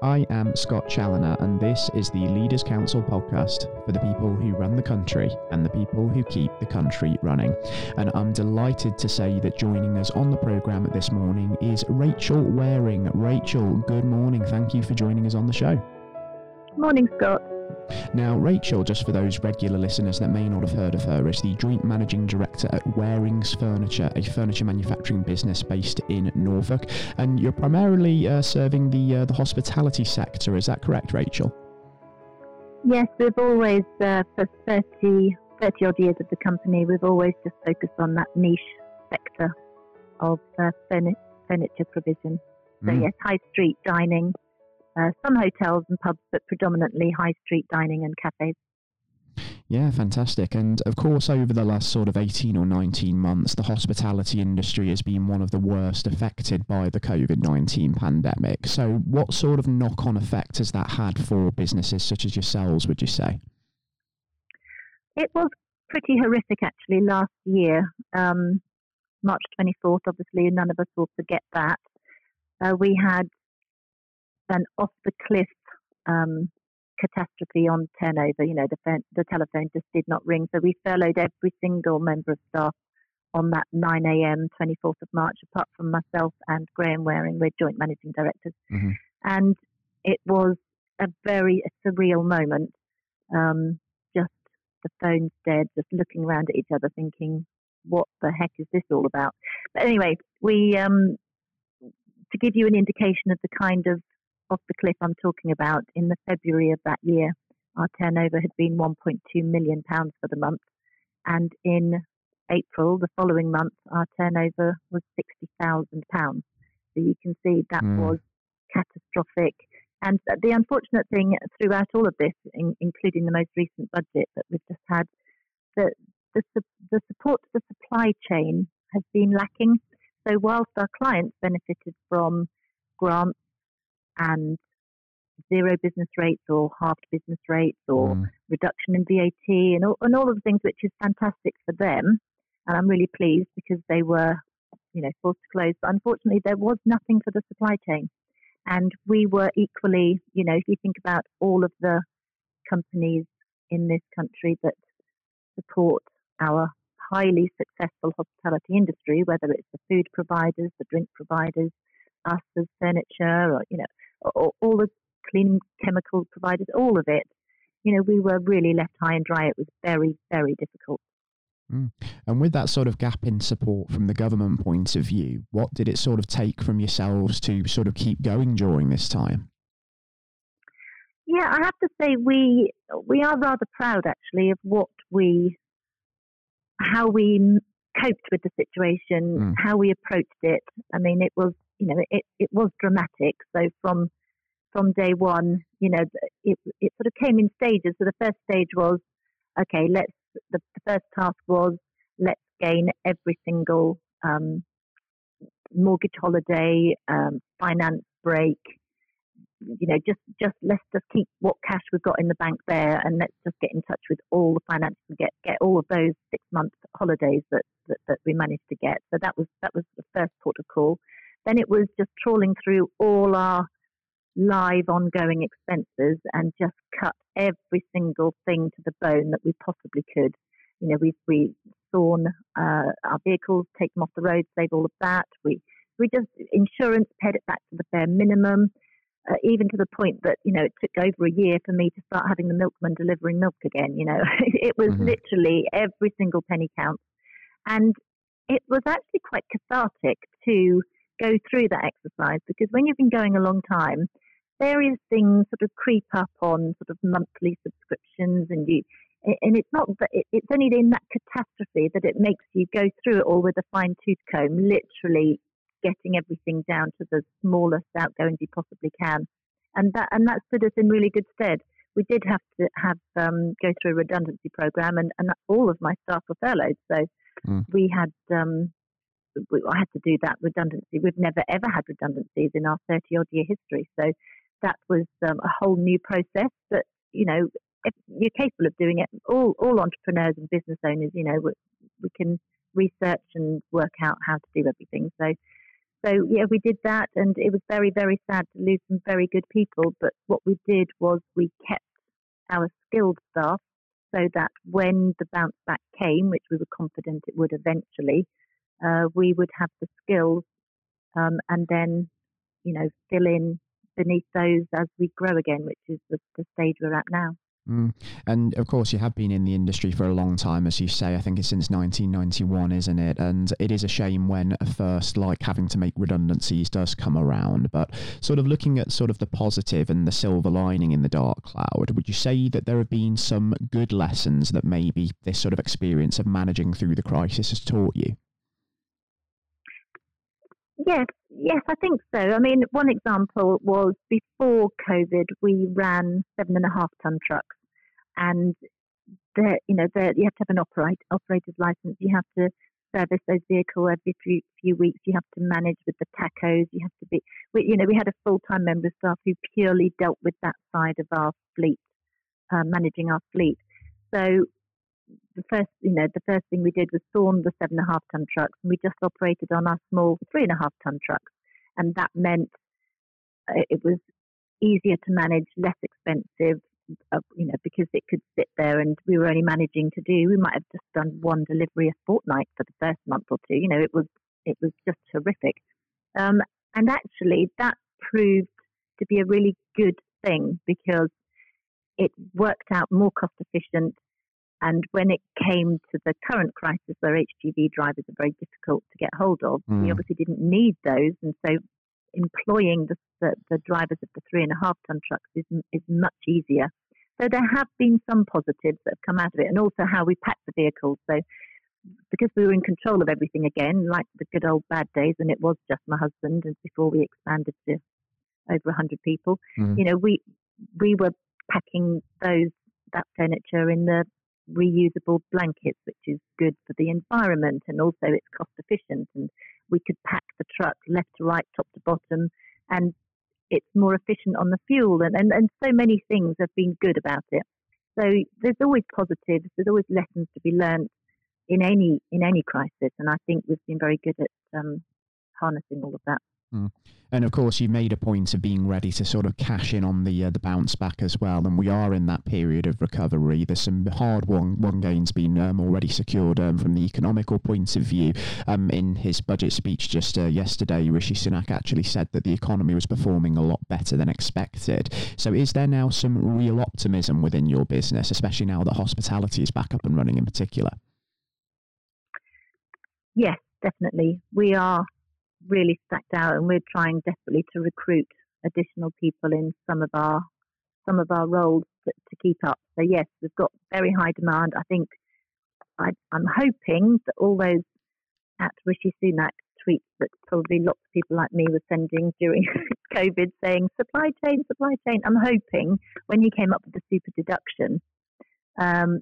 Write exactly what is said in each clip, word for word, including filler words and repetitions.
I am Scott Chaloner, and this is the Leaders' Council podcast for the people who run the country and the people who keep the country running. And I'm delighted to say that joining us on the programme this morning is Rachel Waring. Rachel, good morning. Thank you for joining us on the show. Morning, Scott. Now, Rachel, just for those regular listeners that may not have heard of her, is the Joint Managing Director at Warings Furniture, a furniture manufacturing business based in Norfolk. And you're primarily uh, serving the uh, the hospitality sector, is that correct, Rachel? Yes, we've always, uh, for thirty, thirty odd years of the company, we've always just focused on that niche sector of uh, furni- furniture provision. So mm. yes, high street dining. Uh, some hotels and pubs, but predominantly high street dining and cafes. Yeah, fantastic. And of course, over the last sort of eighteen or nineteen months, the hospitality industry has been one of the worst affected by the COVID nineteen pandemic. So what sort of knock-on effect has that had for businesses such as yourselves, would you say? It was pretty horrific, actually, last year. Um, March twenty-fourth, obviously, none of us will forget that. Uh, we had an off-the-cliff um, catastrophe on turnover. You know, the, phone, the telephone just did not ring. So we furloughed every single member of staff on that nine a.m. twenty-fourth of March, apart from myself and Graham Waring. We're joint managing directors. Mm-hmm. And it was a very surreal moment. Um, just the phone's dead, just looking around at each other thinking, what the heck is this all about? But anyway, we um, to give you an indication of the kind of off the cliff I'm talking about, in the February of that year, our turnover had been one point two million pounds for the month. And in April, the following month, our turnover was sixty thousand pounds. So you can see that mm. was catastrophic. And the unfortunate thing throughout all of this, in, including the most recent budget that we've just had, the, the, the support to the supply chain has been lacking. So whilst our clients benefited from grants and zero business rates or halved business rates or mm. reduction in V A T and all, and all of the things, which is fantastic for them. And I'm really pleased because they were, you know, forced to close. But unfortunately, there was nothing for the supply chain. And we were equally, you know, if you think about all of the companies in this country that support our highly successful hospitality industry, whether it's the food providers, the drink providers, us as furniture, or, you know, Or all the cleaning chemical providers, all of it, you know, we were really left high and dry. It was very, very difficult. Mm. And with that sort of gap in support from the government point of view, what did it sort of take from yourselves to sort of keep going during this time? Yeah, I have to say we we are rather proud, actually, of what we, how we coped with the situation, mm. how we approached it. I mean, it was, you know, it, it was dramatic. So from from day one, you know, it it sort of came in stages. So the first stage was, okay, let's, the, the first task was, let's gain every single um, mortgage holiday, um, finance break, you know, just, just let's just keep what cash we've got in the bank there, and let's just get in touch with all the finance and get, get all of those six-month holidays that, that, that we managed to get. So that was that was the first port of call. Then it was just trawling through all our live ongoing expenses and just cut every single thing to the bone that we possibly could. You know, we we sawn uh, our vehicles, take them off the road, save all of that. We we just, insurance, paid it back to the bare minimum, uh, even to the point that, you know, it took over a year for me to start having the milkman delivering milk again. You know, it was mm-hmm. literally every single penny counts. And it was actually quite cathartic to go through that exercise, because when you've been going a long time, various things sort of creep up on sort of monthly subscriptions, and you, and it's not that, it's only in that catastrophe that it makes you go through it all with a fine tooth comb, literally getting everything down to the smallest outgoings you possibly can, and that and that stood us in really good stead. We did have to have um, go through a redundancy program, and and all of my staff were furloughed, so mm. we had. Um, I had to do that redundancy. We've never ever had redundancies in our thirty odd year history, so that was um, a whole new process. But you know, if you're capable of doing it, all all entrepreneurs and business owners, you know, we, we can research and work out how to do everything. So So, yeah, we did that, and it was very, very sad to lose some very good people. But what we did was we kept our skilled staff so that when the bounce back came, which we were confident it would eventually, uh, we would have the skills um, and then, you know, fill in beneath those as we grow again, which is the, the stage we're at now. Mm. And of course, you have been in the industry for a long time, as you say. I think it's since nineteen ninety-one, isn't it? And it is a shame when a first like having to make redundancies does come around. But sort of looking at sort of the positive and the silver lining in the dark cloud, would you say that there have been some good lessons that maybe this sort of experience of managing through the crisis has taught you? Yes, yes, I think so. I mean, one example was before COVID, we ran seven and a half ton trucks. And the, you know, the, you have to have an operate, operator's license. You have to service those vehicles every few, few weeks. You have to manage with the tacos. You have to be, we, you know, we had a full-time member of staff who purely dealt with that side of our fleet, uh, managing our fleet. So the first, you know, the first thing we did was thorn the seven and a half ton trucks, and we just operated on our small three and a half ton trucks, and that meant it was easier to manage, less expensive. Uh, you know, because it could sit there, and we were only managing to do, we might have just done one delivery a fortnight for the first month or two. You know, it was it was just horrific. Um, and actually, that proved to be a really good thing because it worked out more cost efficient. And when it came to the current crisis, where H G V drivers are very difficult to get hold of, mm. we obviously didn't need those, and so employing the, the, the drivers of the three and a half ton trucks is, is much easier. So there have been some positives that have come out of it, and also how we packed the vehicles. So because we were in control of everything again, like the good old bad days, and it was just my husband, and before we expanded to over one hundred people, mm. you know, we we were packing those that furniture in the reusable blankets, which is good for the environment, and also it's cost efficient, and we could pack the truck left to right, top to bottom, and it's more efficient on the fuel, and, and, and so many things have been good about it. So there's always positives, there's always lessons to be learned in any in any crisis, and I think we've been very good at um, harnessing all of that. Mm. And of course, you made a point of being ready to sort of cash in on the uh, the bounce back as well. And we are in that period of recovery. There's some hard won, won gains being um, already secured um, from the economical point of view. Um, in his budget speech just uh, yesterday, Rishi Sunak actually said that the economy was performing a lot better than expected. So is there now some real optimism within your business, especially now that hospitality is back up and running in particular? Yes, definitely. We are really stacked out, and we're trying desperately to recruit additional people in some of our some of our roles to, to keep up. So yes, we've got very high demand. I think I, I'm hoping that all those at Rishi Sunak tweets that probably lots of people like me were sending during COVID, saying supply chain, supply chain. I'm hoping when he came up with the super deduction, um,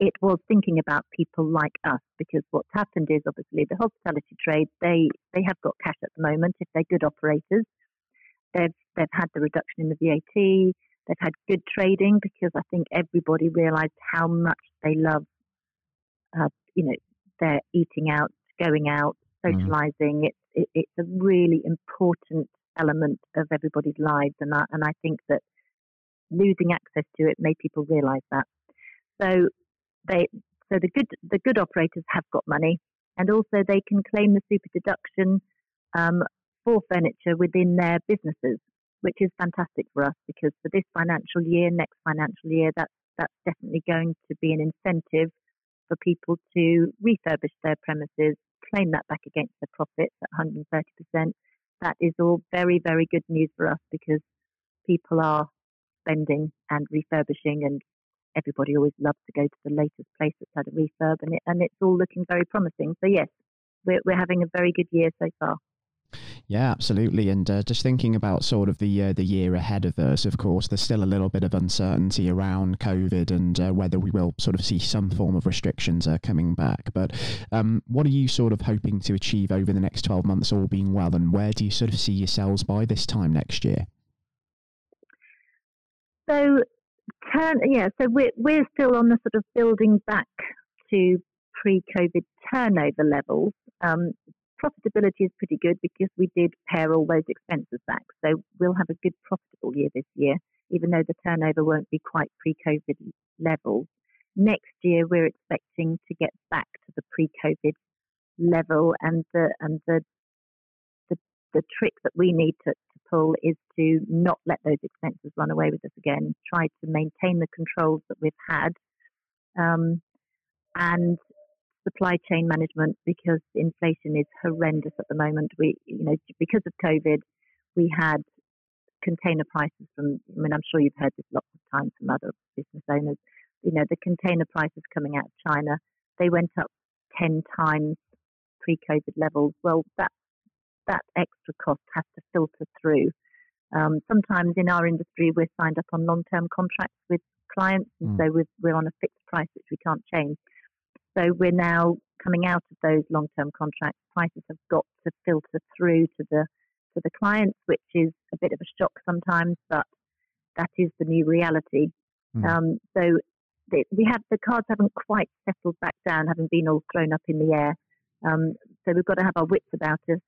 it was thinking about people like us, because what's happened is obviously the hospitality trade, they, they have got cash at the moment. If they're good operators, they've, they've had the reduction in the V A T, they've had good trading, because I think everybody realised how much they love, uh, you know, their eating out, going out, socialising. Mm. It's, it, it's a really important element of everybody's lives. And I, and I think that losing access to it made people realise that. So, They, so the good the good operators have got money, and also they can claim the super deduction um, for furniture within their businesses, which is fantastic for us, because for this financial year, next financial year, that's, that's definitely going to be an incentive for people to refurbish their premises, claim that back against their profits at one hundred thirty percent. That is all very, very good news for us, because people are spending and refurbishing, and everybody always loves to go to the latest place that's had a refurb, and, it, and it's all looking very promising. So yes, we're, we're having a very good year so far. Yeah, absolutely. And uh, just thinking about sort of the uh, the year ahead of us, of course, there's still a little bit of uncertainty around COVID and uh, whether we will sort of see some form of restrictions uh, coming back. But um, what are you sort of hoping to achieve over the next twelve months, all being well, and where do you sort of see yourselves by this time next year? So, Turn, yeah, so we're, we're still on the sort of building back to pre-COVID turnover levels. Um, Profitability is pretty good because we did pare all those expenses back. So we'll have a good profitable year this year, even though the turnover won't be quite pre-COVID levels. Next year, we're expecting to get back to the pre-COVID level, and the and the the, the trick that we need to, to pull is to not let those expenses run away with us again. Try to maintain the controls that we've had, um, and supply chain management, because inflation is horrendous at the moment. We, you know, because of COVID, we had container prices from, I mean, I'm sure you've heard this lots of times from other business owners, you know, the container prices coming out of China, they went up ten times pre-COVID levels. Well, that that extra cost has to filter through. Um, sometimes in our industry, we're signed up on long-term contracts with clients, and mm. so we're, we're on a fixed price, which we can't change. So we're now coming out of those long-term contracts. Prices have got to filter through to the to the clients, which is a bit of a shock sometimes, but that is the new reality. Mm. Um, so they, we have the cards haven't quite settled back down, having been all thrown up in the air. Um, so we've got to have our wits about us,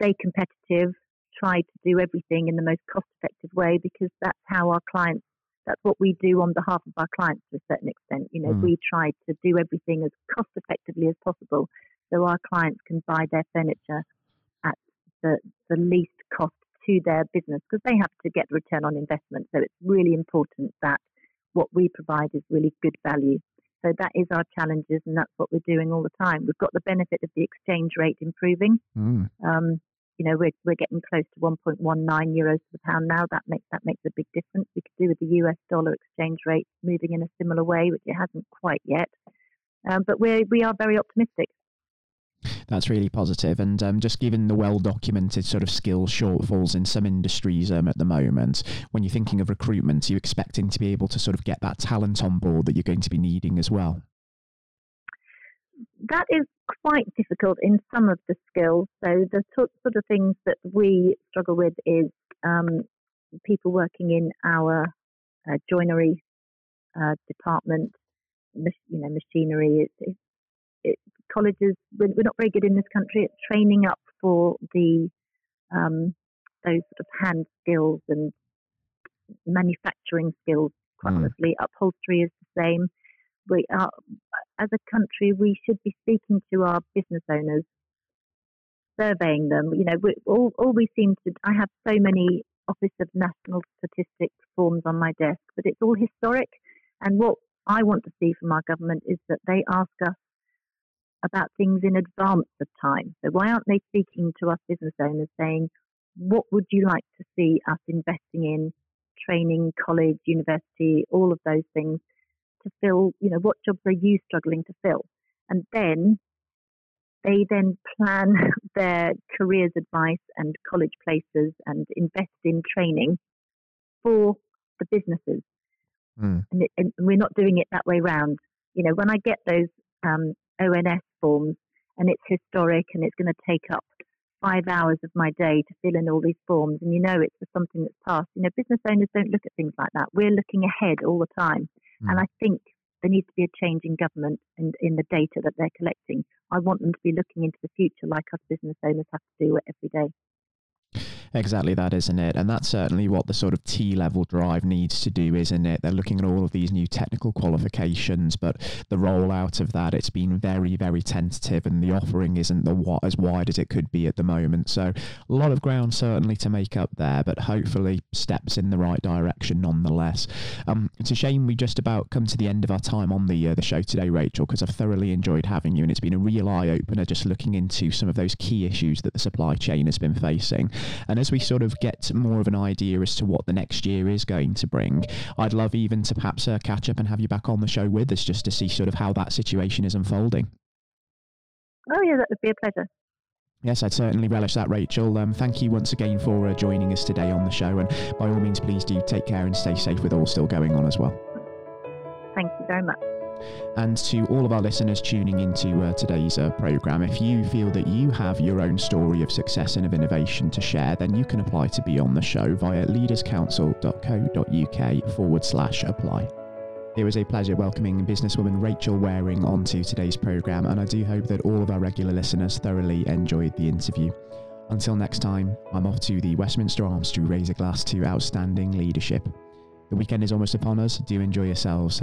stay competitive, try to do everything in the most cost-effective way, because that's how our clients. That's what we do on behalf of our clients to a certain extent. You know, mm. we try to do everything as cost effectively as possible so our clients can buy their furniture at the, the least cost to their business, because they have to get return on investment. So it's really important that what we provide is really good value. So that is our challenges, and that's what we're doing all the time. We've got the benefit of the exchange rate improving. Mm. Um, You know, we're, we're getting close to one point one nine euros to the pound now. That makes that makes a big difference. We could do with the U S dollar exchange rate moving in a similar way, which it hasn't quite yet. Um, but we we are very optimistic. That's really positive. And um, just given the well-documented sort of skill shortfalls in some industries um, at the moment, when you're thinking of recruitment, are you expecting to be able to sort of get that talent on board that you're going to be needing as well? That is quite difficult in some of the skills. So the sort of things that we struggle with is um, people working in our uh, joinery uh, department, you know, machinery. It, it, it, colleges, we're, we're not very good in this country at training up for the um, those sort of hand skills and manufacturing skills, quite mm. honestly. Upholstery is the same. We are, as a country, we should be speaking to our business owners, surveying them. You know, we, all, all we seem to, I have so many Office of National Statistics forms on my desk, but it's all historic. And what I want to see from our government is that they ask us about things in advance of time. So why aren't they speaking to us business owners saying, what would you like to see us investing in, training, college, university, all of those things? To fill, you know, what jobs are you struggling to fill? And then they then plan their careers advice and college places and invest in training for the businesses. Mm. And, it, and we're not doing it that way round. You know, when I get those um, O N S forms, and it's historic and it's going to take up five hours of my day to fill in all these forms, and you know it's for something that's past. You know, business owners don't look at things like that. We're looking ahead all the time. And I think there needs to be a change in government and in the data that they're collecting. I want them to be looking into the future like us business owners have to do it every day. Exactly that, isn't it? And that's certainly what the sort of T-level drive needs to do, isn't it? They're looking at all of these new technical qualifications, but the rollout of that, it's been very, very tentative, and the offering isn't the what as wide as it could be at the moment. So a lot of ground certainly to make up there, but hopefully steps in the right direction nonetheless. Um, it's a shame we just about come to the end of our time on the, uh, the show today, Rachel, because I've thoroughly enjoyed having you, and it's been a real eye-opener just looking into some of those key issues that the supply chain has been facing. And as we sort of get more of an idea as to what the next year is going to bring, I'd love even to perhaps uh, catch up and have you back on the show with us just to see sort of how that situation is unfolding. Oh yeah, that would be a pleasure. Yes, I'd certainly relish that, Rachel. Um, thank you once again for uh, joining us today on the show, and by all means please do take care and stay safe with all still going on as well. Thank you very much. And to all of our listeners tuning into uh, today's uh, programme, if you feel that you have your own story of success and of innovation to share, then you can apply to be on the show via leaders council dot co dot uk forward slash apply. It was a pleasure welcoming businesswoman Rachel Waring onto today's programme, and I do hope that all of our regular listeners thoroughly enjoyed the interview. Until next time, I'm off to the Westminster Arms to raise a glass to outstanding leadership. The weekend is almost upon us. Do enjoy yourselves.